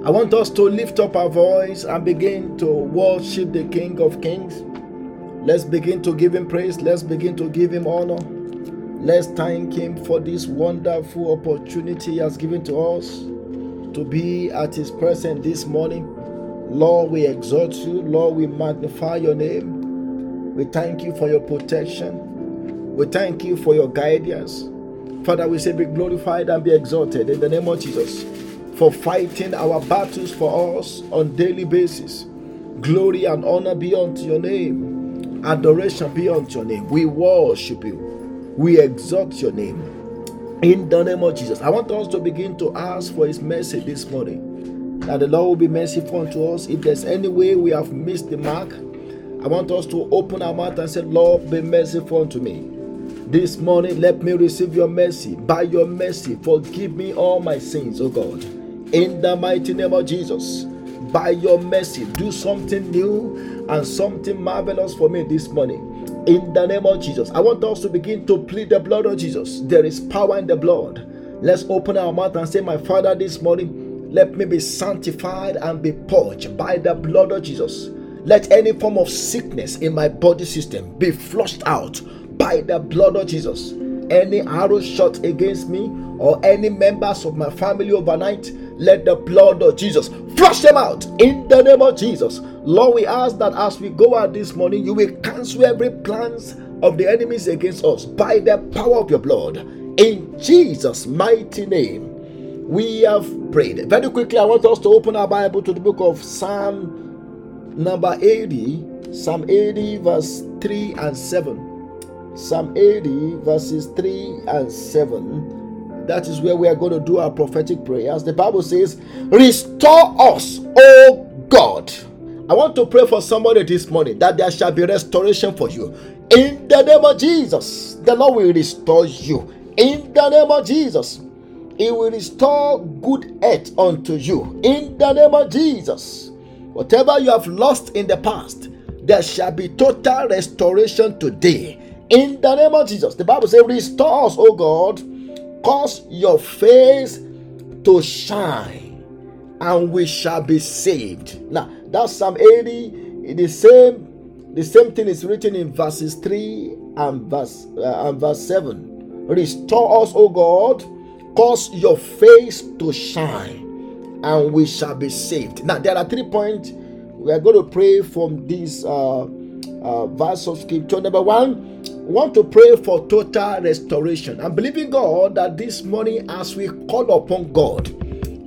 I want us to lift up our voice and begin to worship the King of Kings. Let's begin to give Him praise. Let's begin to give Him honor. Let's thank Him for this wonderful opportunity He has given to us to be at His presence this morning. Lord, we exalt You. Lord, we magnify Your name. We thank You for Your protection. We thank You for Your guidance. Father, we say be glorified and be exalted in the name of Jesus, for fighting our battles for us on daily basis. Glory and honor be unto Your name. Adoration be unto Your name. We worship You. We exalt Your name. In the name of Jesus. I want us to begin to ask for His mercy this morning, that the Lord will be merciful unto us. If there's any way we have missed the mark, I want us to open our mouth and say, Lord, be merciful unto me. This morning, let me receive Your mercy. By Your mercy, forgive me all my sins, O God. In the mighty name of Jesus, by Your mercy, do something new and something marvelous for me this morning. In the name of Jesus, I want us to begin to plead the blood of Jesus. There is power in the blood. Let's open our mouth and say, my Father, this morning, let me be sanctified and be purged by the blood of Jesus. Let any form of sickness in my body system be flushed out by the blood of Jesus. Any arrow shot against me or any members of my family overnight, let the blood of Jesus flush them out in the name of Jesus. Lord, we ask that as we go out this morning, You will cancel every plans of the enemies against us by the power of Your blood. In Jesus' mighty name, we have prayed. Very quickly, I want us to open our Bible to the book of Psalm number 80, Psalm 80 verse 3 and 7. Psalm 80 verses 3 and 7. That is where we are going to do our prophetic prayers. The Bible says, restore us, O God. I want to pray for somebody this morning that there shall be restoration for you. In the name of Jesus, the Lord will restore you. In the name of Jesus, He will restore good earth unto you. In the name of Jesus, whatever you have lost in the past, there shall be total restoration today. In the name of Jesus, the Bible says, restore us, O God. Cause Your face to shine, and we shall be saved. Now, that's Psalm 80. The same thing is written in verses 3 and verse 7. Restore us, O God. Cause Your face to shine, and we shall be saved. Now, there are 3 points we are going to pray from this verse of scripture. Number one, want to pray for total restoration. I'm believing God that this morning, as we call upon God,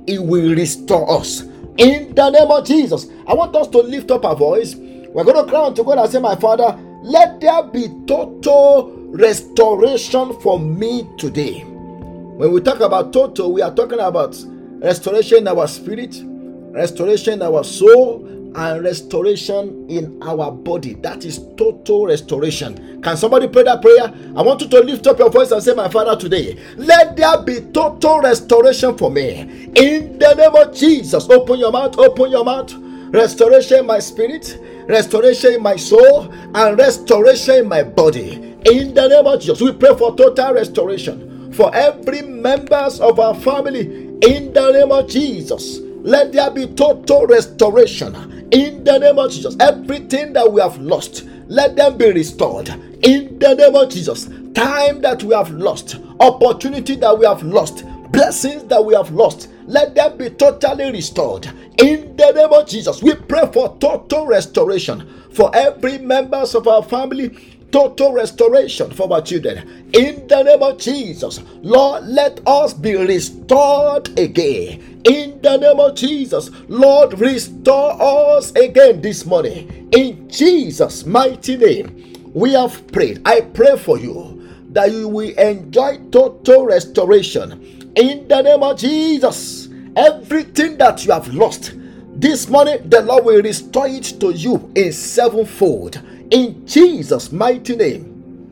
He will restore us. In the name of Jesus, I want us to lift up our voice. We're going to cry unto God and say, my Father, let there be total restoration for me today. When we talk about total, we are talking about restoration in our spirit, restoration in our soul, and restoration in our body. That is total restoration. Can somebody pray that prayer? I want you to lift up your voice and say, my Father, today, let there be total restoration for me. In the name of Jesus, open your mouth, open your mouth. Restoration in my spirit, restoration in my soul, and restoration in my body. In the name of Jesus, we pray for total restoration for every members of our family. In the name of Jesus, let there be total restoration. In the name of Jesus, everything that we have lost, let them be restored. In the name of Jesus, time that we have lost, opportunity that we have lost, blessings that we have lost, let them be totally restored. In the name of Jesus, we pray for total restoration for every members of our family. Total restoration for our children. In the name of Jesus, Lord, let us be restored again. In the name of Jesus, Lord, restore us again this morning. In Jesus' mighty name, we have prayed. I pray for you that you will enjoy total restoration. In the name of Jesus, Everything that you have lost this morning, the Lord will restore it to you in sevenfold, in Jesus' mighty name.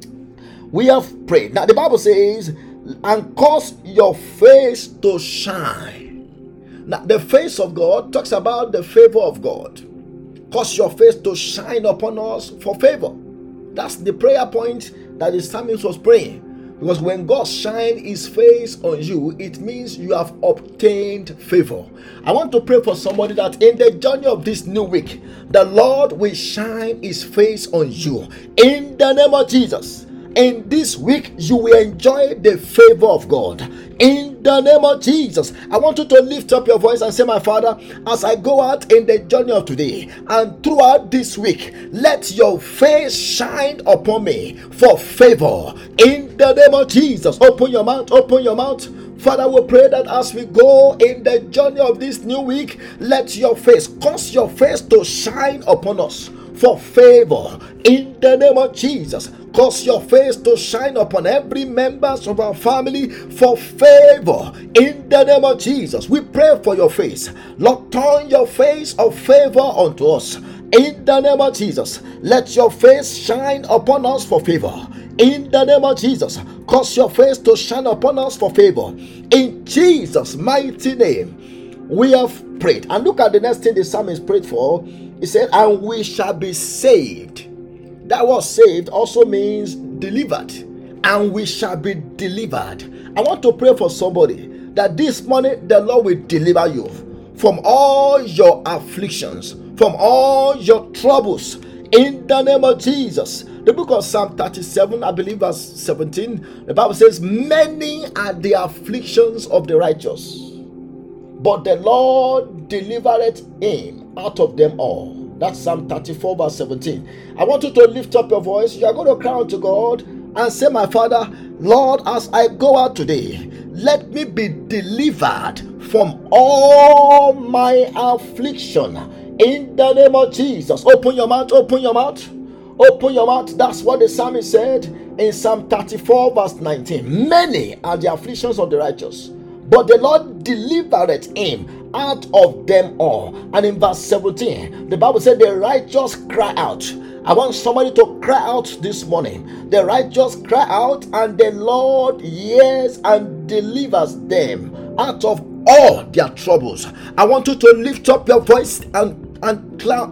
We have prayed. Now the Bible says, and cause your face to shine. Now the face of God talks about the favor of God. Cause your face to shine upon us for favor. That's the prayer point that the psalmist was praying. Because when God shines his face on you, it means you have obtained favor. I want to pray for somebody that in the journey of this new week, the Lord will shine his face on you. In the name of Jesus. In this week, you will enjoy the favor of God. In the name of Jesus, I want you to lift up your voice and say, my Father, as I go out in the journey of today and throughout this week, let your face shine upon me for favor. In the name of Jesus, open your mouth, open your mouth. Father, we pray that as we go in the journey of this new week, let your face, cause your face to shine upon us for favor. In the name of Jesus, cause your face to shine upon every member of our family for favor. In the name of Jesus, we pray for your face. Lord, turn your face of favor unto us. In the name of Jesus, let your face shine upon us for favor. In the name of Jesus, cause your face to shine upon us for favor. In Jesus' mighty name, we have prayed. And look at the next thing the psalmist prayed for. He said, and we shall be saved. That word saved also means delivered. And we shall be delivered. I want to pray for somebody that this morning the Lord will deliver you from all your afflictions, from all your troubles. In the name of Jesus. The book of Psalm 37, I believe verse 17, the Bible says, many are the afflictions of the righteous, but the Lord delivereth him out of them all. That's Psalm 34 verse 17. I want you to lift up your voice. You are going to cry out to God and say, my Father, Lord, as I go out today, let me be delivered from all my affliction. In the name of Jesus. Open your mouth, open your mouth. Open your mouth. That's what the psalmist said in Psalm 34 verse 19. Many are the afflictions of the righteous, but the Lord delivereth him out of them all. And in verse 17, the Bible said the righteous cry out. I want somebody to cry out this morning. The righteous cry out, and the Lord hears and delivers them out of all their troubles. I want you to lift up your voice and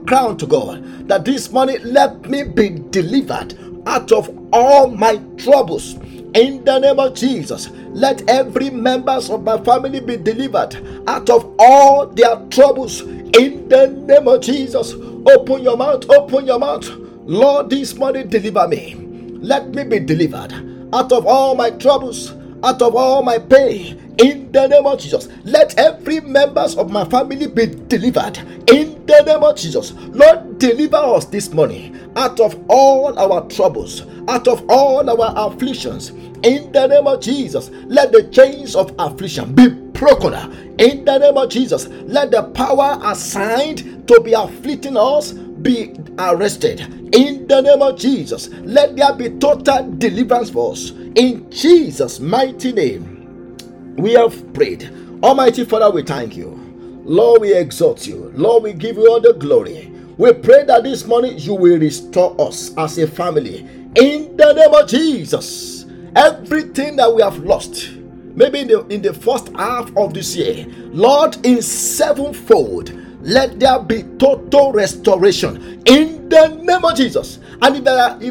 cry out to God that this morning, let me be delivered out of all my troubles. In the name of Jesus, let every member of my family be delivered out of all their troubles. In the name of Jesus, open your mouth, open your mouth. Lord, this morning, deliver me. Let me be delivered out of all my troubles, out of all my pain. In the name of Jesus, let every member of my family be delivered. In the name of Jesus, Lord, deliver us this morning out of all our troubles, out of all our afflictions. In the name of Jesus, let the chains of affliction be broken. In the name of Jesus, let the power assigned to be afflicting us be arrested. In the name of Jesus, let there be total deliverance for us. In Jesus' mighty name, we have prayed. Almighty Father, we thank you. Lord, we exalt you. Lord, we give you all the glory. We pray that this morning you will restore us as a family. In the name of Jesus, everything that we have lost, maybe in the first half of this year, Lord, in sevenfold, let there be total restoration. In the name of Jesus. And if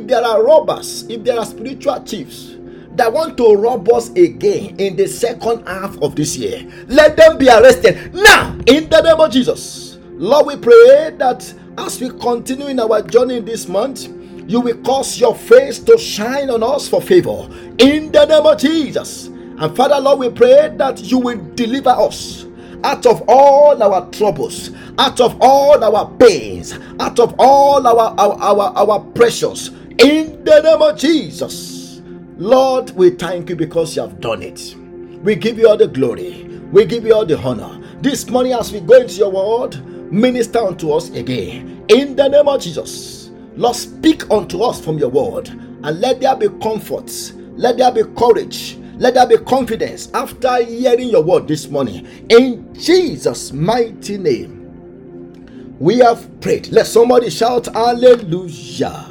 there are robbers, if there are spiritual thieves that want to rob us again in the second half of this year, let them be arrested now in the name of Jesus. Lord, we pray that as we continue in our journey this month, you will cause your face to shine on us for favor in the name of Jesus. And Father, Lord, we pray that you will deliver us out of all our troubles, out of all our pains, out of all our pressures. In the name of Jesus. Lord, we thank you because you have done it. We give you all the glory. We give you all the honor. This morning as we go into your word, minister unto us again. In the name of Jesus. Lord, speak unto us from your word. And let there be comfort. Let there be courage. Let there be confidence after hearing your word this morning. In Jesus' mighty name, we have prayed. Let somebody shout hallelujah.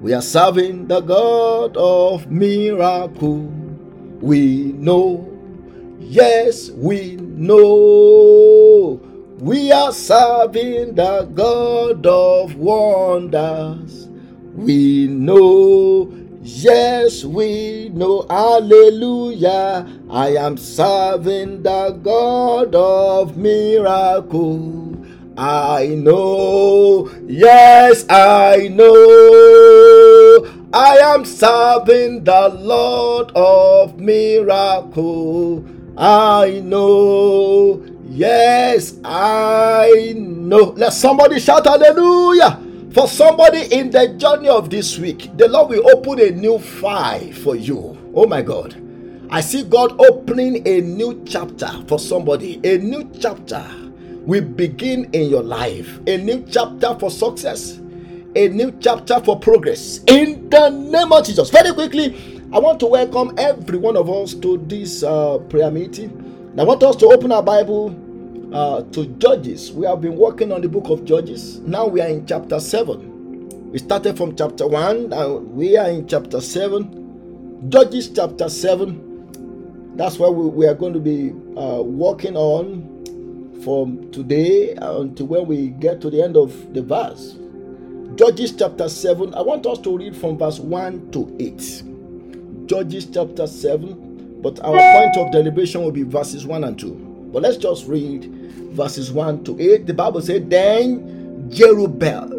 We are serving the God of miracles. We know. Yes, we know. We are serving the God of wonders. We know. Yes, we know. Hallelujah. I am serving the God of miracles. I know. Yes, I know. I am serving the Lord of miracles. I know. Yes, I know. Let somebody shout hallelujah. For somebody in the journey of this week, the Lord will open a new file for you. Oh my God. I see God opening a new chapter for somebody. A new chapter will begin in your life. A new chapter for success. A new chapter for progress. In the name of Jesus. Very quickly, I want to welcome every one of us to this prayer meeting. And I want us to open our Bible to Judges. We have been working on the book of Judges. Now we are in chapter 7. We started from chapter 1. Now we are in chapter 7. Judges chapter 7. That's what we are going to be working on from today until when we get to the end of the verse. Judges chapter 7. I want us to read from verse 1 to 8. Judges chapter 7, but our point of deliberation will be verses 1 and 2. But let's just read verses 1 to 8. The Bible said, then Jerubbaal,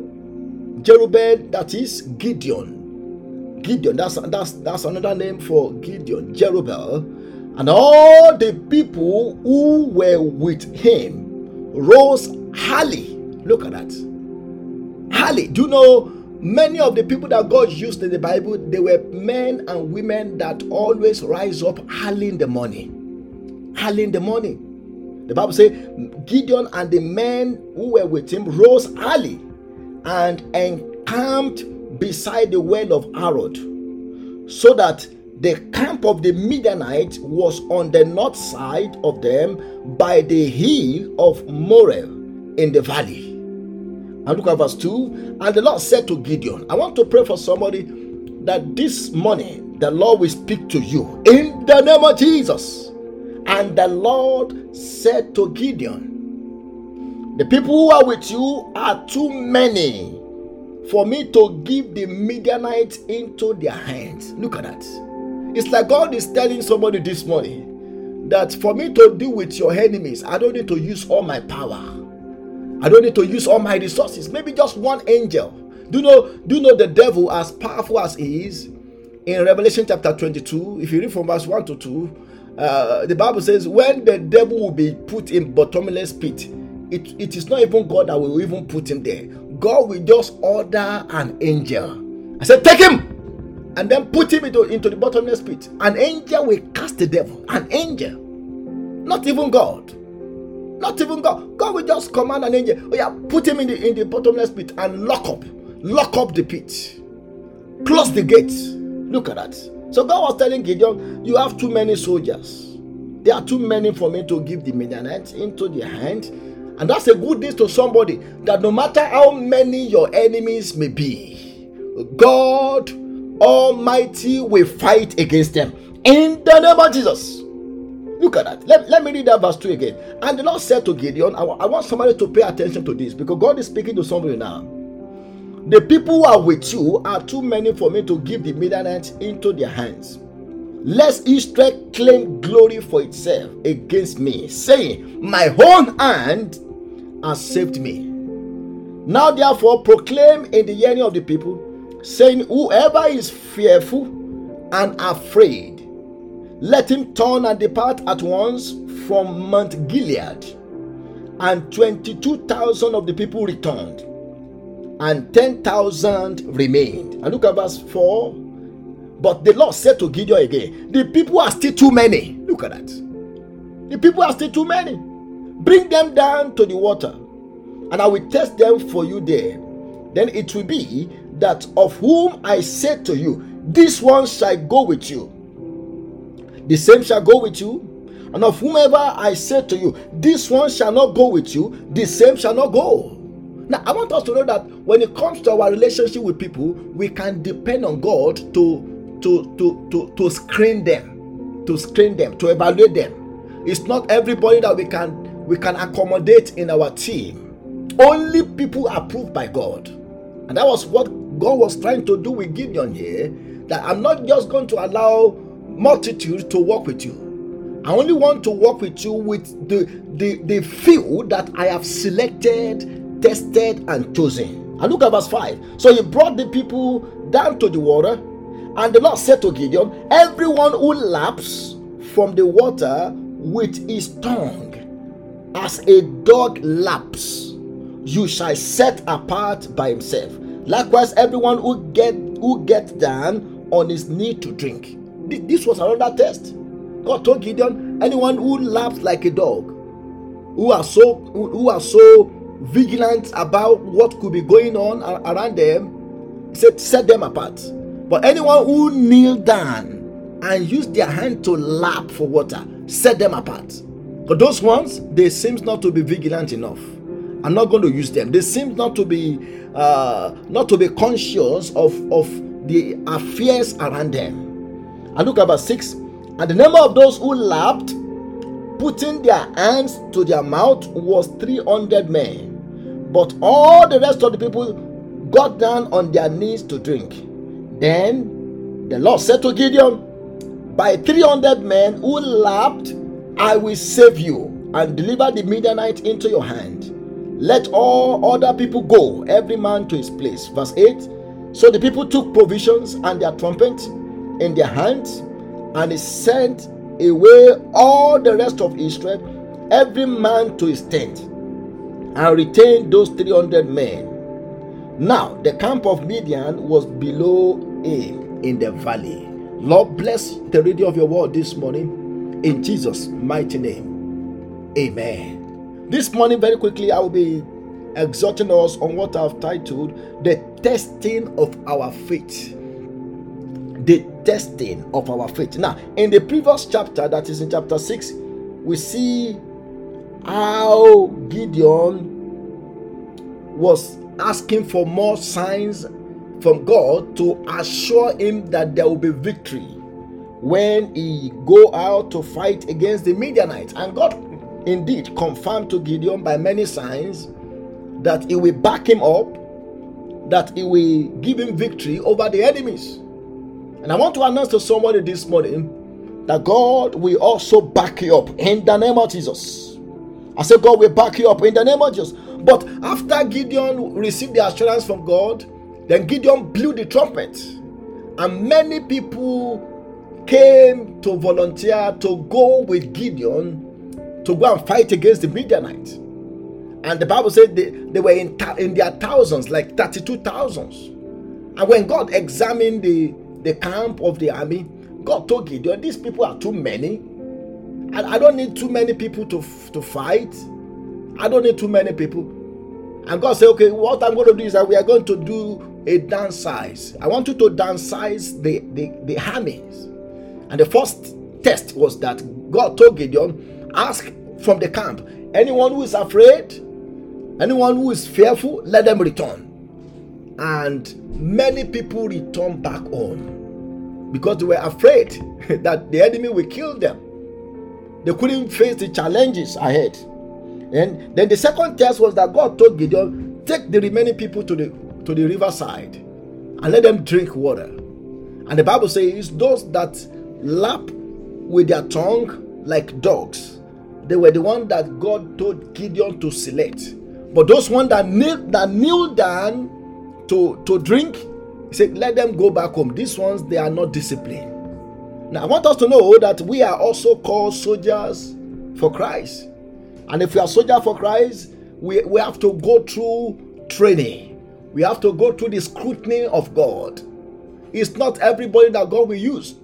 that is Gideon. Gideon, that's another name for Gideon, Jerubbaal. And all the people who were with him rose early. Look at that. Early. Do you know? Many of the people that God used in the Bible, they were men and women that always rise up early in the morning. Early in the morning. The Bible says, Gideon and the men who were with him rose early and encamped beside the well of Arod, so that the camp of the Midianites was on the north side of them by the hill of Moreh in the valley. And look at verse 2. And the Lord said to Gideon, I want to pray for somebody that this morning the Lord will speak to you in the name of Jesus. And the Lord said to Gideon, the people who are with you are too many for me to give the Midianites into their hands. Look at that. It's like God is telling somebody this morning that for me to deal with your enemies, I don't need to use all my power. I don't need to use all my resources. Maybe just one angel. Do you know the devil, as powerful as he is, in Revelation chapter 22, if you read from verse 1 to 2, the Bible says, when the devil will be put in bottomless pit, it is not even God that will even put him there. God will just order an angel. I said, take him! And then put him into the bottomless pit. An angel will cast the devil. An angel. Not even God. Not even God. God will just command an angel. Oh yeah, put him in the bottomless pit and lock up the pit, close the gate. Look at that. So God was telling Gideon, you have too many soldiers. There are too many for me to give the Midianites into their hand, and that's a good news to somebody that no matter how many your enemies may be, God Almighty will fight against them in the name of Jesus. Look at that. Let me read that verse 2 again. And the Lord said to Gideon, I want somebody to pay attention to this because God is speaking to somebody now. The people who are with you are too many for me to give the Midianites into their hands. Lest Israel claim glory for itself against me, saying, my own hand has saved me. Now therefore proclaim in the hearing of the people, saying, whoever is fearful and afraid, let him turn and depart at once from Mount Gilead. And 22,000 of the people returned, and 10,000 remained. And look at verse 4. But the Lord said to Gideon again, the people are still too many. Look at that. The people are still too many. Bring them down to the water, and I will test them for you there. Then it will be that of whom I said to you, this one shall go with you. the same shall go with you. And of whomever I say to you, this one shall not go with you, the same shall not go. Now, I want us to know that when it comes to our relationship with people, we can depend on God to screen them, to evaluate them. It's not everybody that we can accommodate in our team. Only people approved by God. And that was what God was trying to do with Gideon here, that I'm not just going to allow multitudes to walk with you. I only want to work with you with the few that I have selected, tested, and chosen. And look at verse 5. So he brought the people down to the water, and the Lord said to Gideon, everyone who laps from the water with his tongue, as a dog laps, you shall set apart by himself. Likewise, everyone who get down on his knee to drink. This was another test. God told Gideon, anyone who laughs like a dog, who are so vigilant about what could be going on around them, said set them apart. But anyone who kneel down and use their hand to lap for water, set them apart. But those ones, they seems not to be vigilant enough. I'm not going to use them. They seem not to be conscious of the affairs around them. And look at verse 6. And the number of those who lapped, putting their hands to their mouth, was 300 men. But all the rest of the people got down on their knees to drink. Then the Lord said to Gideon, by 300 men who lapped, I will save you and deliver the Midianite into your hand. Let all other people go, every man to his place. Verse 8. So the people took provisions and their trumpets in their hands, and he sent away all the rest of Israel, every man to his tent, and retained those 300 men. Now the camp of Midian was below him in the valley. Lord, bless the reading of your word this morning, in Jesus' mighty name. Amen. This morning, very quickly, I will be exhorting us on what I have titled, the testing of our faith. The testing of our faith. Now, in the previous chapter, that is in chapter 6, we see how Gideon was asking for more signs from God to assure him that there will be victory when he go out to fight against the Midianites. And God indeed confirmed to Gideon by many signs that he will back him up, that he will give him victory over the enemies. And I want to announce to somebody this morning that God will also back you up in the name of Jesus. I said God will back you up in the name of Jesus. But after Gideon received the assurance from God, then Gideon blew the trumpet. And many people came to volunteer to go with Gideon to go and fight against the Midianites. And the Bible said they were in their thousands, like 32,000. And when God examined the camp of the army, God told Gideon, these people are too many, and I don't need too many people to fight. I don't need too many people. And God said, okay, what I'm going to do is that we are going to do a downsize. I want you to downsize the armies. And the first test was that God told Gideon, ask from the camp, anyone who is afraid, anyone who is fearful, let them return. And many people returned back home because they were afraid that the enemy will kill them. They couldn't face the challenges ahead. And then the second test was that God told Gideon, take the remaining people to the riverside and let them drink water. And the Bible says those that lap with their tongue like dogs, they were the one that God told Gideon to select. But those one that kneel down to drink, he said, let them go back home. These ones, they are not disciplined. Now, I want us to know that we are also called soldiers for Christ. And if we are soldiers for Christ, we have to go through training. We have to go through the scrutiny of God. It's not everybody that God will use.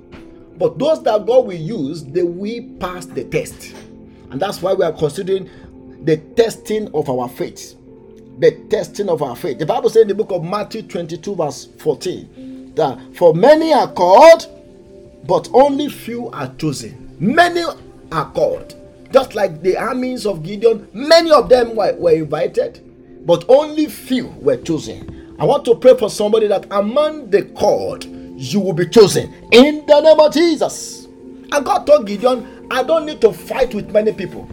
But those that God will use, they will pass the test. And that's why we are considering the testing of our faith. The testing of our faith. The Bible says in the book of Matthew 22 verse 14 that for many are called, but only few are chosen. Many are called. Just like the armies of Gideon, many of them were invited, but only few were chosen. I want to pray for somebody that among the called, you will be chosen in the name of Jesus. And God told Gideon, I don't need to fight with many people.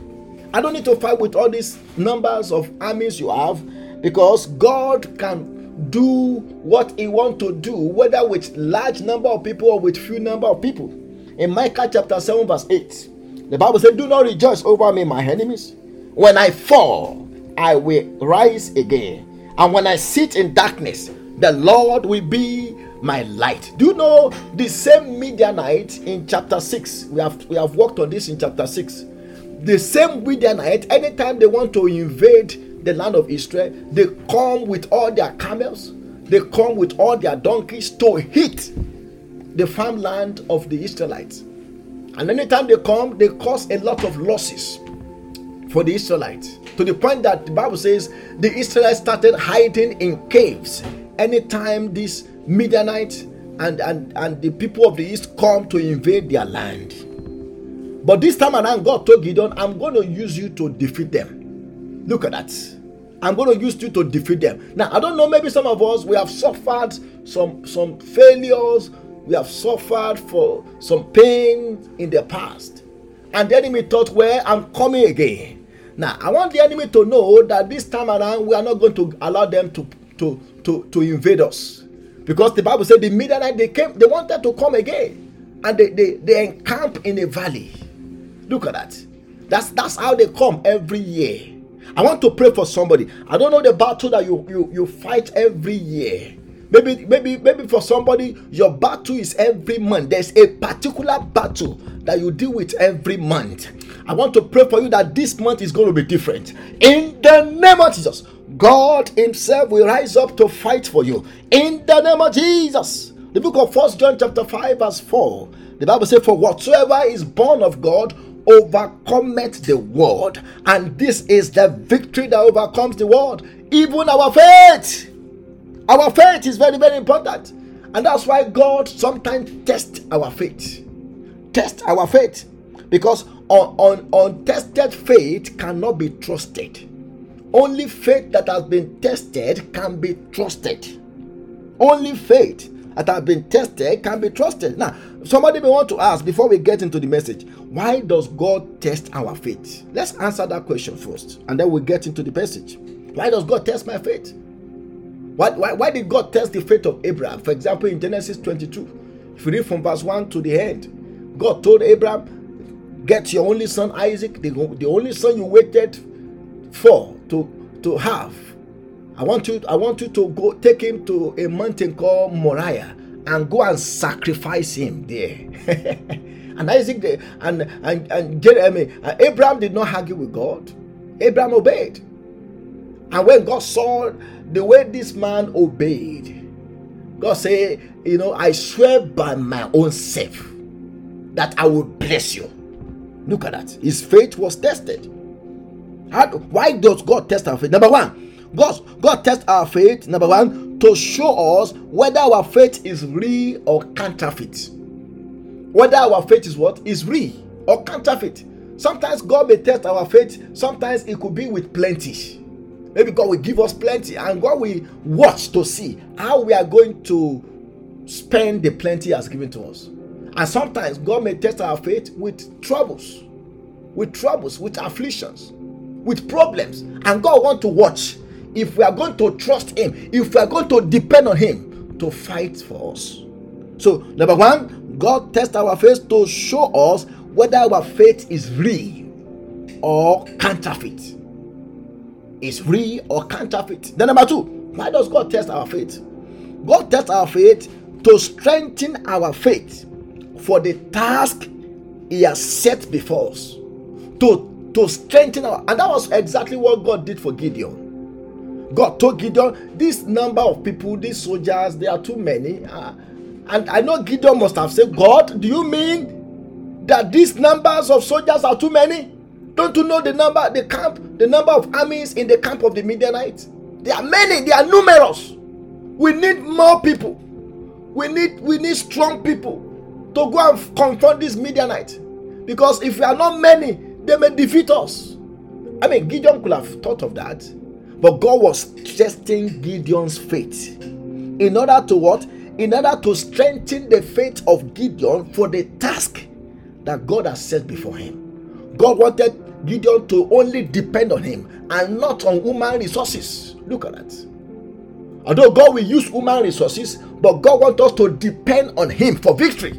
I don't need to fight with all these numbers of armies you have, because God can do what he wants to do, whether with large number of people or with few number of people. In Micah chapter 7 verse 8, the Bible said, do not rejoice over me, my enemies. When I fall, I will rise again. And when I sit in darkness, the Lord will be my light. Do you know the same Midianite in chapter 6? We have worked on this in chapter 6. The same Midianite, anytime they want to invade the land of Israel, they come with all their camels, they come with all their donkeys to hit the farmland of the Israelites. And anytime they come, they cause a lot of losses for the Israelites, to the point that the Bible says the Israelites started hiding in caves anytime these Midianites and the people of the east come to invade their land. But this time around, God told Gideon, I'm going to use you to defeat them. Look at that. I'm going to use you to defeat them. Now, I don't know, maybe some of us, we have suffered some failures. We have suffered for some pain in the past. And the enemy thought, well, I'm coming again. Now, I want the enemy to know that this time around, we are not going to allow them to invade us. Because the Bible said the Midianites, they came, they wanted to come again. And they encamp in a valley. Look at that. That's how they come every year. I want to pray for somebody. I don't know the battle that you fight every year. Maybe for somebody, your battle is every month. There's a particular battle that you deal with every month. I want to pray for you that this month is going to be different. In the name of Jesus, God himself will rise up to fight for you. In the name of Jesus. The book of 1 John chapter 5 verse 4. The Bible says, for whatsoever is born of God overcometh the world. And this is the victory that overcomes the world, even our faith. Our faith is very, very important. And that's why God sometimes tests our faith. Test our faith. Because untested faith cannot be trusted. Only faith that has been tested can be trusted. Only faith that has been tested can be trusted. Now, somebody may want to ask, before we get into the message, why does God test our faith? Let's answer that question first, and then we'll get into the passage. Why does God test my faith? Why did God test the faith of Abraham? For example, in Genesis 22, if you read from verse 1 to the end, God told Abraham, get your only son Isaac, the only son you waited for to have. I want you to go take him to a mountain called Moriah and go and sacrifice him there. And Isaac and Jeremy, Abraham did not argue with God. Abraham obeyed. And when God saw the way this man obeyed, God said, you know, I swear by my own self that I will bless you. Look at that. His faith was tested. Why does God test our faith? Number one, God tests our faith, number one, to show us whether our faith is real or counterfeit. Whether our faith is what? Is real or counterfeit. Sometimes God may test our faith. Sometimes it could be with plenty. Maybe God will give us plenty, and God will watch to see how we are going to spend the plenty He has given to us. And sometimes God may test our faith with troubles, with afflictions, with problems. And God wants to watch if we are going to trust Him, if we are going to depend on Him to fight for us. So, number one, God tests our faith to show us whether our faith is real or counterfeit. Is real or counterfeit. Then number two, why does God test our faith? God tests our faith to strengthen our faith for the task He has set before us. To strengthen our, and that was exactly what God did for Gideon. God told Gideon, this number of people, these soldiers, they are too many. And I know Gideon must have said, God, do you mean that these numbers of soldiers are too many? Don't you know the number of armies in the camp of the Midianites? They are many, they are numerous. We need more people. We need strong people. to go and confront these Midianites. Because if we are not many, they may defeat us. I mean, Gideon could have thought of that. But God was testing Gideon's faith. In order to what? In order to strengthen the faith of Gideon for the task that God has set before him. God wanted Gideon to only depend on him and not on human resources. Look at that. Although God will use human resources, but God wants us to depend on him for victory.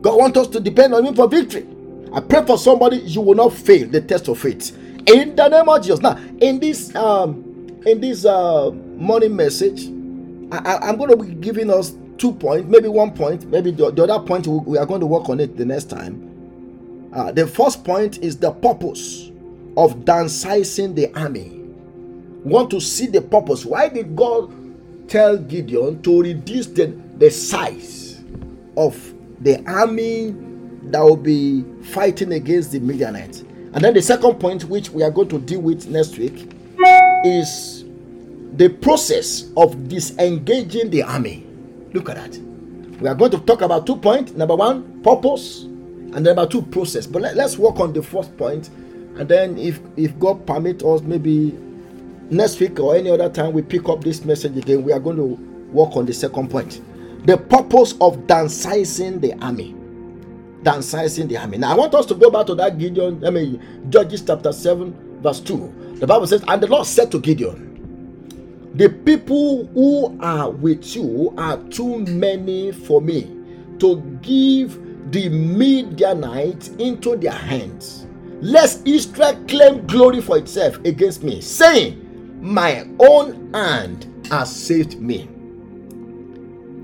God wants us to depend on him for victory. I pray for somebody, you will not fail the test of faith. In the name of Jesus. Now, in this morning message, I'm going to be giving us 2 points, maybe 1 point, maybe the other point, we are going to work on it the next time. The first point is the purpose of downsizing the army. We want to see the purpose. Why did God tell Gideon to reduce the size of the army that will be fighting against the Midianites? And then the second point, which we are going to deal with next week, is the process of disengaging the army. Look at that. We are going to talk about 2 points. Number one, purpose, and number two, process. But let's work on the first point, and then if God permits us, maybe next week or any other time we pick up this message again, we are going to work on the second point. The purpose of downsizing the army. Downsizing the army. Now I want us to go back to that Gideon, Judges chapter 7 verse 2. The Bible says, and the Lord said to Gideon, the people who are with you are too many for me to give the Midianites into their hands, lest Israel claim glory for itself against me, saying, my own hand has saved me.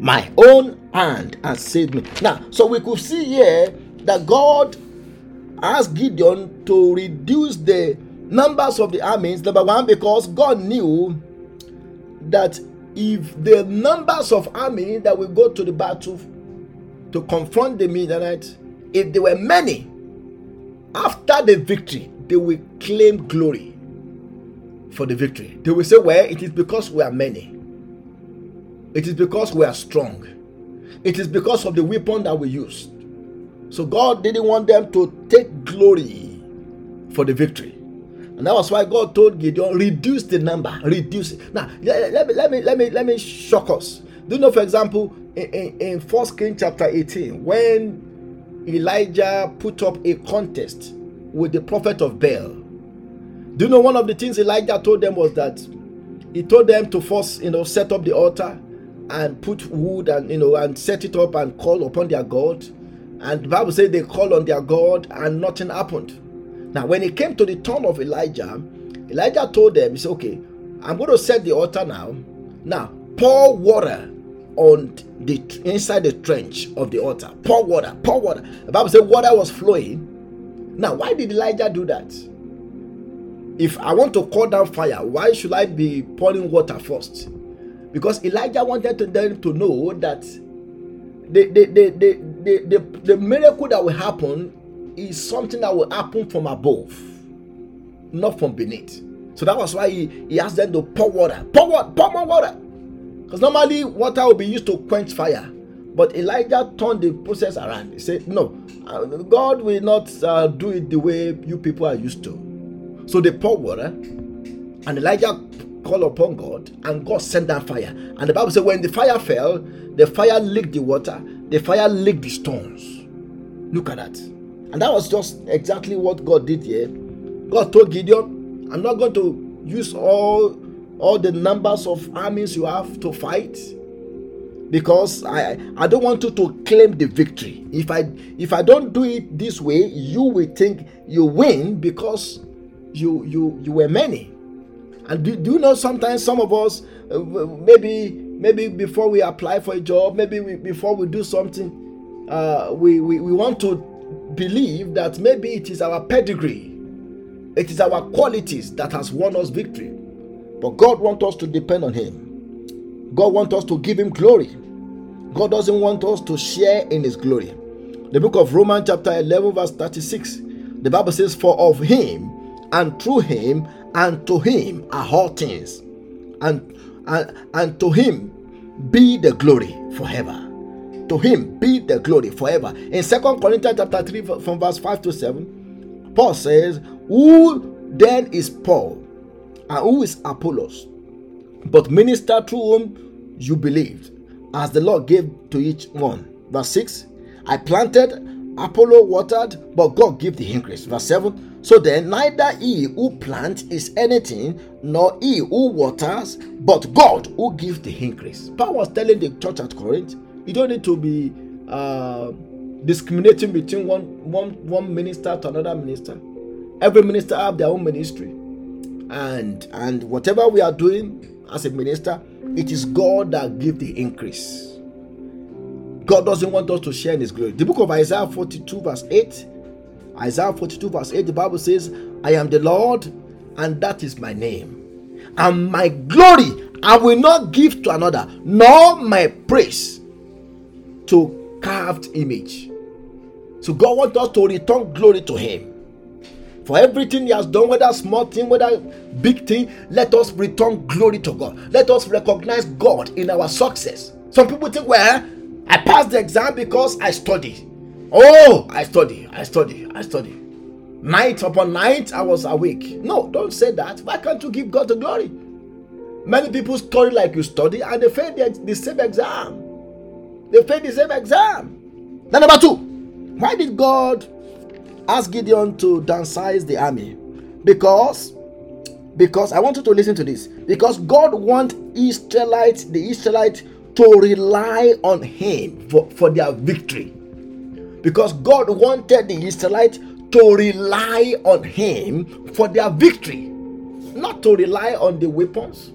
My own hand has saved me. Now, so we could see here that God asked Gideon to reduce the numbers of the armies, number one, because God knew that if the numbers of army that will go to the battle to confront the Midianites, if they were many, after the victory, they will claim glory for the victory. They will say, well, it is because we are many. It is because we are strong. It is because of the weapon that we used. So God didn't want them to take glory for the victory. And that was why God told Gideon, reduce the number, reduce it. Now, let me shock us. Do you know, for example, in 1 Kings chapter 18, when Elijah put up a contest with the prophet of Baal, do you know one of the things Elijah told them was that he told them to first, set up the altar and put wood and, and set it up and call upon their God. And the Bible says they called on their God and nothing happened. Now, when it came to the turn of Elijah, Elijah told them, he said, okay, I'm going to set the altar now. Now, pour water on the inside the trench of the altar. Pour water, pour water. The Bible said water was flowing. Now, why did Elijah do that? If I want to call down fire, why should I be pouring water first? Because Elijah wanted them to know that the miracle that will happen is something that will happen from above, not from beneath. So that was why he asked them to pour water. Pour more water. Because normally water will be used to quench fire. But Elijah turned the process around. He said, no, God will not do it the way you people are used to. So they pour water. And Elijah called upon God. And God sent down fire. And the Bible said when the fire fell, the fire licked the water. The fire licked the stones. Look at that. And that was just exactly what God did here. God told Gideon, I'm not going to use all the numbers of armies you have to fight, because I don't want you to claim the victory. If I don't do it this way, you will think you win because you were many. And do you know sometimes some of us, maybe before we apply for a job, before we do something, we want to believe that maybe it is our pedigree, it is our qualities that has won us victory. But God wants us to depend on him. God wants us to give him glory. God doesn't want us to share in his glory. The book of Romans chapter 11 verse 36, the Bible says, for of him and through him and to him are all things, and to him be the glory forever. To him be the glory forever. In 2 Corinthians chapter 3 from verse 5 to 7, Paul says, who then is Paul and who is Apollos, but minister through whom you believed, as the Lord gave to each one. Verse 6, I planted, Apollo watered, but God gave the increase. Verse 7, so then neither he who plants is anything, nor he who waters, but God who gives the increase. Paul was telling the church at Corinth, you don't need to be discriminating between one minister to another minister. Every minister have their own ministry. And whatever we are doing as a minister, it is God that gives the increase. God doesn't want us to share in his glory. The book of Isaiah 42 verse 8. Isaiah 42 verse 8, the Bible says, I am the Lord, and that is my name. And my glory I will not give to another, nor my praise to carved image. So God wants us to return glory to him. For everything he has done, whether small thing, whether big thing, let us return glory to God. Let us recognize God in our success. Some people think, well, I passed the exam because I studied. Oh, I study. Night upon night, I was awake. No, don't say that. Why can't you give God the glory? Many people study like you study and they fail the same exam. Then number two, why did God ask Gideon to downsize the army? Because I want you to listen to this. Because God wants the Israelites to rely on him for their victory. Because God wanted the Israelites to rely on him for their victory. Not to rely on the weapons.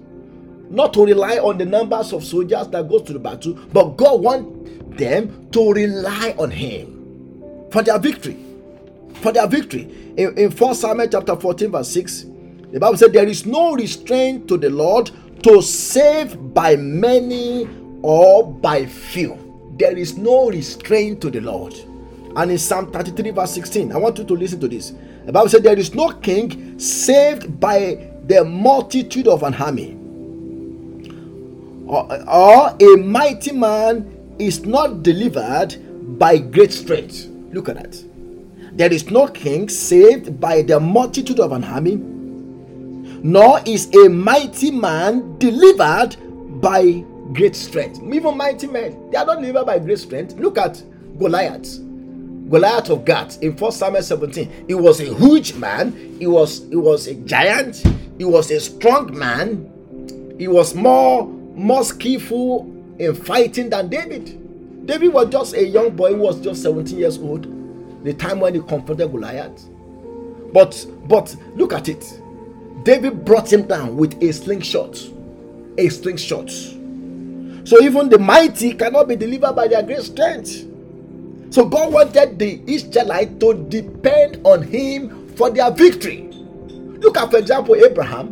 Not to rely on the numbers of soldiers that goes to the battle. But God wants them to rely on him for their victory. In 1 Samuel chapter 14 verse 6, the Bible said, there is no restraint to the Lord to save by many or by few. There is no restraint to the Lord. And in Psalm 33 verse 16, I want you to listen to this. The Bible said, there is no king saved by the multitude of an army. Or a mighty man is not delivered by great strength. Look at that. There is no king saved by the multitude of an army, nor is a mighty man delivered by great strength. Even mighty men, they are not delivered by great strength. Look at Goliath of Gath in 1 Samuel 17. He was a huge man. He was a giant. He was a strong man. He was more skillful in fighting than David. David was just a young boy. He was just 17 years old the time when he confronted Goliath. But look at it. David brought him down with a slingshot. So even the mighty cannot be delivered by their great strength. So God wanted the Israelites to depend on him for their victory. Look at, for example, Abraham.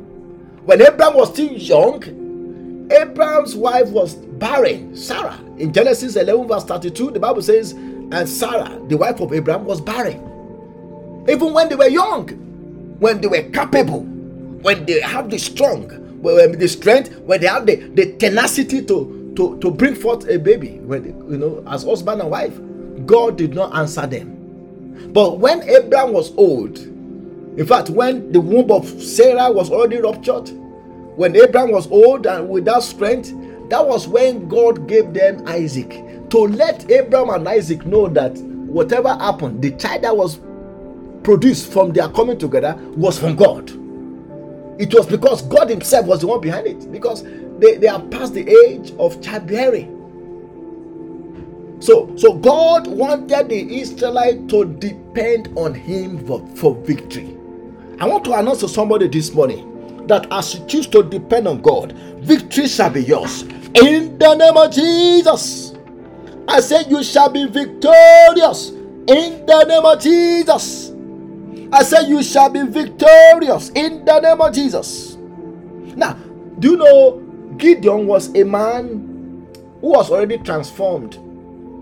When Abraham was still young, Abraham's wife was barren, Sarah. In Genesis 11 verse 32, the Bible says, and Sarah, the wife of Abraham, was barren. Even when they were young, when they were capable, when they have the strength, when they have the tenacity to bring forth a baby, when they, as husband and wife, God did not answer them. But when Abraham was old, in fact, when the womb of Sarah was already ruptured, when Abraham was old and without strength, that was when God gave them Isaac. To let Abraham and Isaac know that whatever happened, the child that was produced from their coming together was from God. It was because God himself was the one behind it. Because they are past the age of childbearing. So God wanted the Israelites to depend on him for victory. I want to announce to somebody this morning that as you choose to depend on God, victory shall be yours. In the name of Jesus. I said you shall be victorious in the name of Jesus. I said you shall be victorious in the name of Jesus. Now, do you know Gideon was a man who was already transformed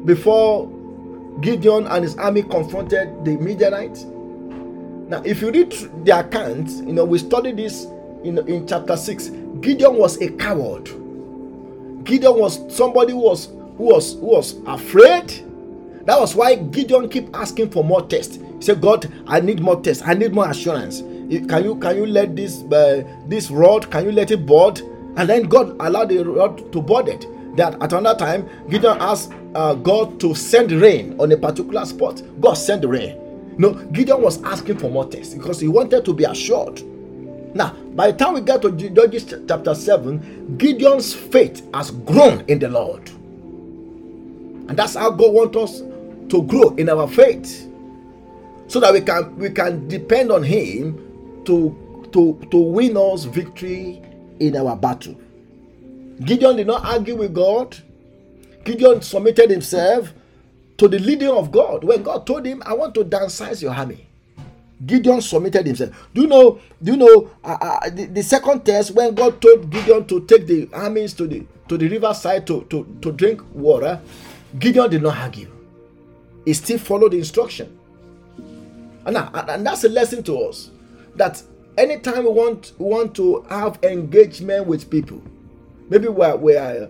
before Gideon and his army confronted the Midianites? Now, if you read the account, we studied this in chapter 6. Gideon was a coward. Gideon was somebody who was who was afraid. That was why Gideon kept asking for more tests. He said, God, I need more tests. I need more assurance. Can you let this rod, can you let it board? And then God allowed the rod to board it. That at another time, Gideon asked God to send rain on a particular spot. God sent rain. No, Gideon was asking for more tests because he wanted to be assured. Now, by the time we get to Judges chapter 7, Gideon's faith has grown in the Lord. And that's how God wants us to grow in our faith, so that we can depend on Him to win us victory in our battle. Gideon did not argue with God. Gideon submitted himself to the leading of God. When God told him, I want to downsize your army, Gideon submitted himself. Do you know the second test, when God told Gideon to take the armies to the riverside to drink water, Gideon did not argue. He still followed the instruction. And that's a lesson to us, that anytime we want to have engagement with people, maybe we have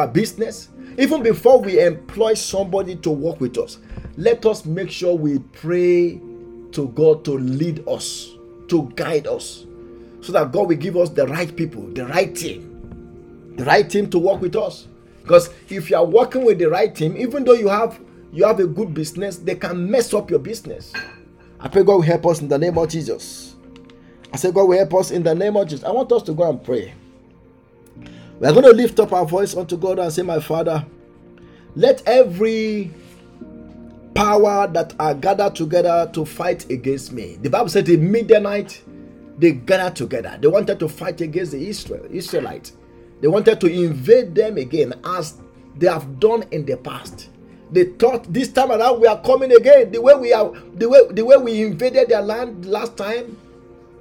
a business, even before we employ somebody to work with us, let us make sure we pray to God to lead us, to guide us, so that God will give us the right people, the right team to work with us. Because if you are working with the right team, even though you have a good business, they can mess up your business. I pray God will help us in the name of Jesus. I say God will help us in the name of Jesus. I want us to go and pray. We are going to lift up our voice unto God and say, my Father, let every power that are gathered together to fight against me. The Bible said, in midnight, they gathered together. They wanted to fight against the Israelites. They wanted to invade them again, as they have done in the past. They thought this time around we are coming again. The way we invaded their land last time,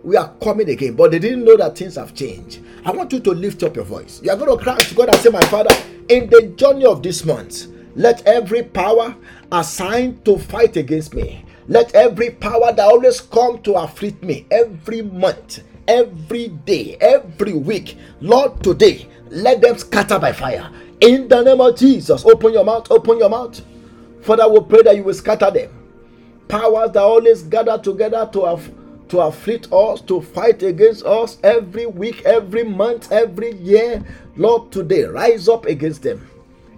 we are coming again. But they didn't know that things have changed. I want you to lift up your voice. You are going to cry to God and say, my Father, in the journey of this month, let every power assigned to fight against me, let every power that always come to afflict me every month, every day, every week, Lord, today, let them scatter by fire. In the name of Jesus, open your mouth. Father, we pray that you will scatter them. Powers that always gather together to afflict us, to fight against us every week, every month, every year, Lord, today, rise up against them.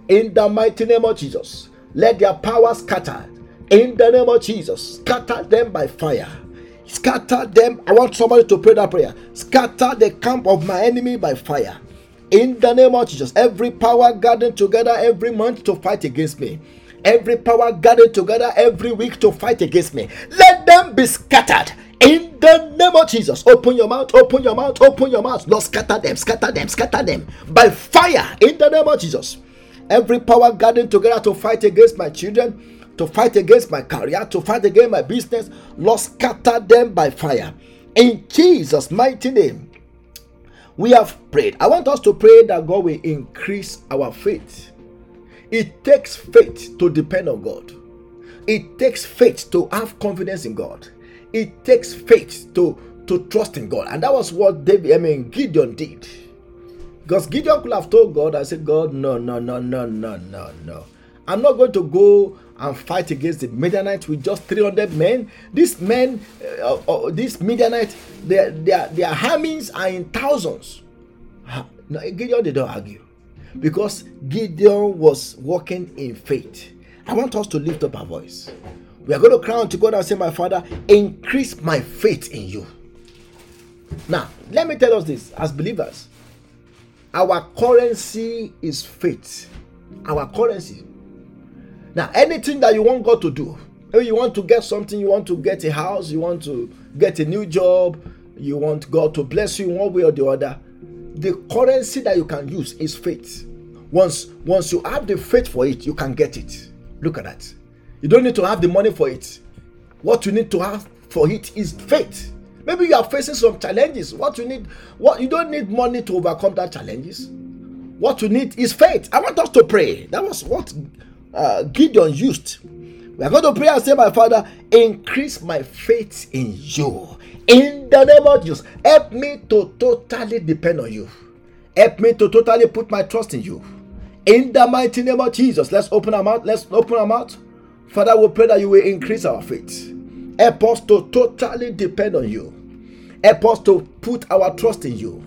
In the mighty name of Jesus, let their power scatter. In the name of Jesus, scatter them by fire. Scatter them. I want somebody to pray that prayer. Scatter the camp of my enemy by fire. In the name of Jesus, every power gathered together every month to fight against me, every power gathered together every week to fight against me, let them be scattered. In the name of Jesus, open your mouth. Lord, scatter them by fire. In the name of Jesus, every power gathered together to fight against my children, to fight against my career, to fight against my business, Lord, scatter them by fire. In Jesus' mighty name, we have prayed. I want us to pray that God will increase our faith. It takes faith to depend on God. It takes faith to have confidence in God. It takes faith to trust in God. And that was what Gideon did. Because Gideon could have told God, I said, God, no. I'm not going to go and fight against the Midianites with just 300 men. These men, these Midianites, their armies are in thousands. No, Gideon did not argue, because Gideon was walking in faith. I want us to lift up our voice. We are going to cry unto God and say, my Father, increase my faith in you. Now, let me tell us this, as believers, our currency is faith. Our currency. Now, anything that you want God to do, if you want to get something, you want to get a house, you want to get a new job, you want God to bless you in one way or the other, the currency that you can use is faith. Once you have the faith for it, you can get it. Look at that. You don't need to have the money for it. What you need to have for it is faith. Maybe you are facing some challenges. You don't need money to overcome that challenges. What you need is faith. I want us to pray. That was what Gideon used. We are going to pray and say, my Father, increase my faith in you. In the name of Jesus, help me to totally depend on you. Help me to totally put my trust in you. in the mighty name of Jesus. Let's open our mouth. Let's open our mouth. Father, we pray that you will increase our faith. Help us to totally depend on you. Help us to put our trust in you.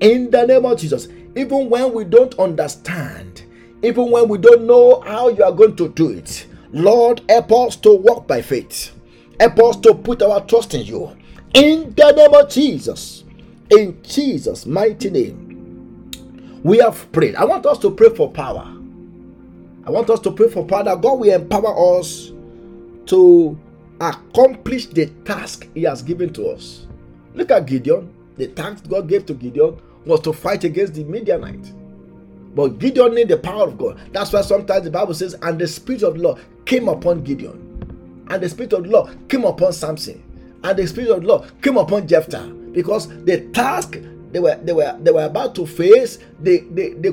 In the name of Jesus. Even when we don't understand, even when we don't know how you are going to do it, Lord, help us to walk by faith. Help us to put our trust in you. In the name of Jesus. In Jesus' mighty name, we have prayed. I want us to pray for power. I want us to pray for power, that God will empower us to accomplish the task he has given to us. Look at Gideon. The task God gave to Gideon was to fight against the Midianite. But Gideon needed the power of God. That's why sometimes the Bible says, and the Spirit of the Lord came upon Gideon. And the Spirit of the Lord came upon Samson. And the Spirit of the Lord came upon Jephthah. Because the task they were about to face, they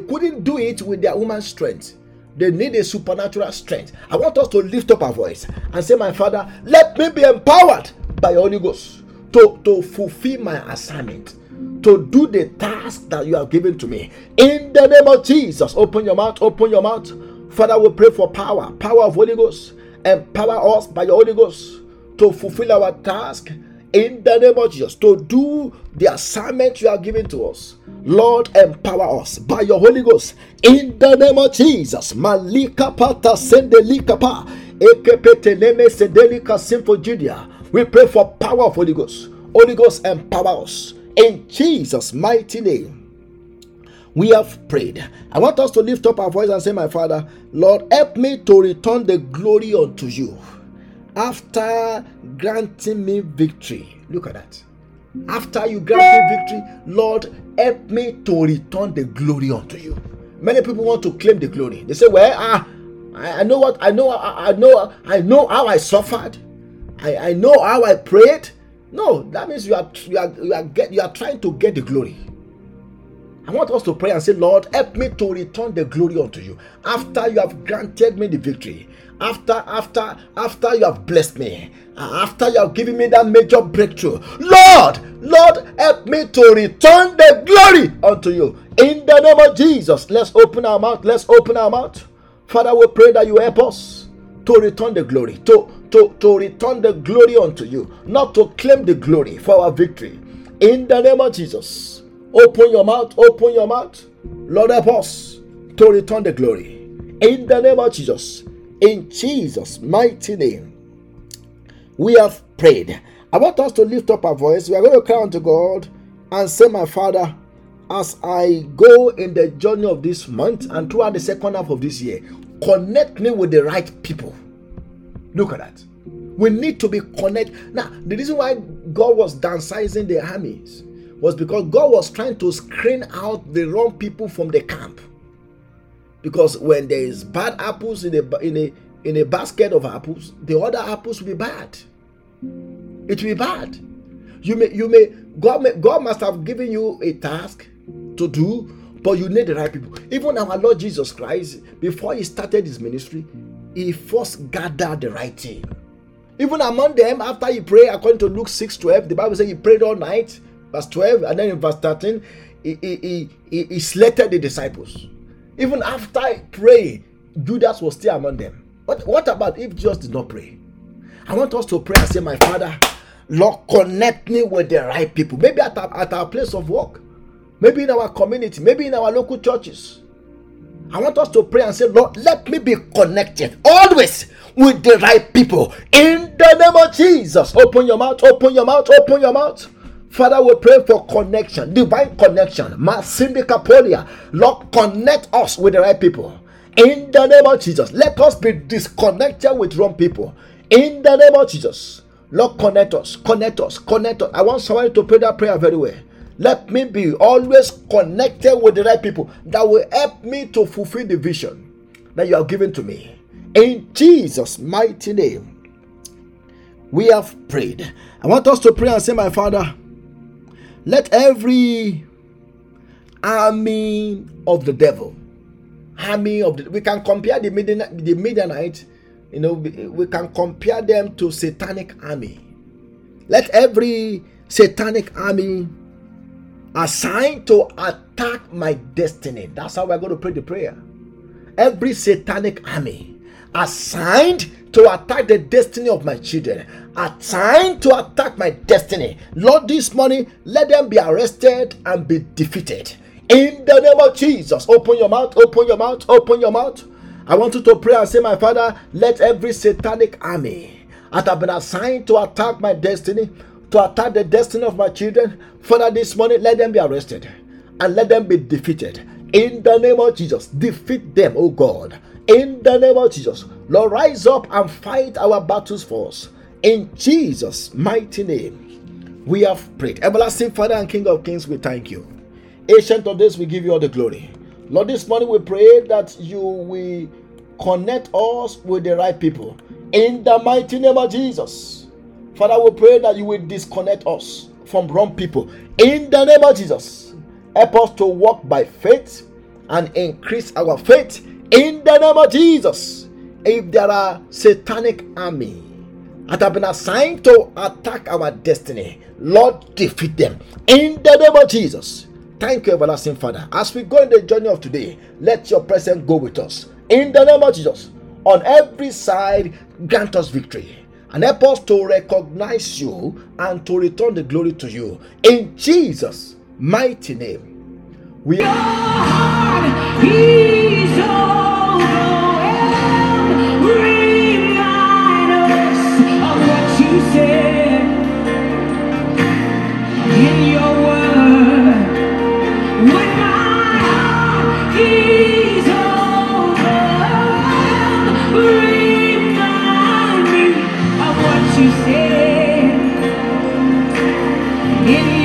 couldn't do it with their human strength. They need a supernatural strength. I want us to lift up our voice and say, my Father, let me be empowered by Holy Ghost to fulfill my assignment, to do the task that you have given to me. In the name of Jesus, open your mouth, open your mouth. Father, we pray for power, power of Holy Ghost. Empower us by your Holy Ghost to fulfill our task. In the name of Jesus, to do the assignment you are giving to us. Lord, empower us by your Holy Ghost. In the name of Jesus. Malika pata sendelika pa. Ekepeteleme sendelika sin for Judea. We pray for power of Holy Ghost. Holy Ghost, empower us. In Jesus' mighty name, we have prayed. I want us to lift up our voice and say, my Father, Lord, help me to return the glory unto you. After granting me victory, look at that. After you grant me victory, Lord, help me to return the glory unto you. Many people want to claim the glory. They say, "Well, I know how I suffered. I know how I prayed." No, that means you are trying to get the glory. I want us to pray and say, Lord, help me to return the glory unto you. After you have granted me the victory, after you have blessed me, after you have given me that major breakthrough, Lord, help me to return the glory unto you. In the name of Jesus, let's open our mouth. Let's open our mouth. Father, we pray that you help us to return the glory, to return the glory unto you, not to claim the glory for our victory. In the name of Jesus. Open your mouth, open your mouth. Lord, help us to return the glory. In the name of Jesus, in Jesus' mighty name, we have prayed. I want us to lift up our voice. We are going to cry unto God and say, my Father, as I go in the journey of this month and throughout the second half of this year, connect me with the right people. Look at that. We need to be connected. Now, the reason why God was downsizing the armies was because God was trying to screen out the wrong people from the camp. Because when there is bad apples in a basket of apples, the other apples will be bad. It will be bad. God must have given you a task to do, but you need the right people. Even our Lord Jesus Christ, before he started his ministry, he first gathered the right team. Even among them, after he prayed, according to Luke 6:12, the Bible says he prayed all night. Verse 12, and then in verse 13, he slated the disciples. Even after praying, Judas was still among them. But what about if Judas did not pray? I want us to pray and say, my Father, Lord, connect me with the right people. Maybe at our place of work, maybe in our community, maybe in our local churches. I want us to pray and say, Lord, let me be connected always with the right people. In the name of Jesus, open your mouth, open your mouth, open your mouth. Father, we pray for connection, divine connection. Lord, connect us with the right people. In the name of Jesus, let us be disconnected with wrong people. In the name of Jesus, Lord, connect us, connect us, connect us. I want somebody to pray that prayer very well. Let me be always connected with the right people that will help me to fulfill the vision that you have given to me. In Jesus' mighty name, we have prayed. I want us to pray and say, my Father, let every army of the devil, we can compare the Midianite, we can compare them to satanic army. Let every satanic army assigned to attack my destiny. That's how we're going to pray the prayer. every satanic army assigned to attack the destiny of my children, assigned to attack my destiny, Lord, this morning, let them be arrested and be defeated. In the name of Jesus, open your mouth, open your mouth, open your mouth. I want you to pray and say, my Father, let every satanic army that have been assigned to attack my destiny, to attack the destiny of my children, Father, this morning, let them be arrested and let them be defeated. In the name of Jesus, defeat them, oh God. In the name of Jesus, Lord, rise up and fight our battles for us. In Jesus' mighty name, we have prayed. Everlasting Father and King of Kings, we thank you. Ancient of days, we give you all the glory. Lord, this morning we pray that you will connect us with the right people. In the mighty name of Jesus. Father, we pray that you will disconnect us from wrong people. In the name of Jesus. Help us to walk by faith and increase our faith. In the name of Jesus. If there are satanic army that have been assigned to attack our destiny, Lord, defeat them. In the name of Jesus. Thank you, everlasting Father. As we go in the journey of today, let your presence go with us. In the name of Jesus, on every side, grant us victory. And help us to recognize you and to return the glory to you. In Jesus' mighty name. We God, He's all and remind us of what you said in your word. You say in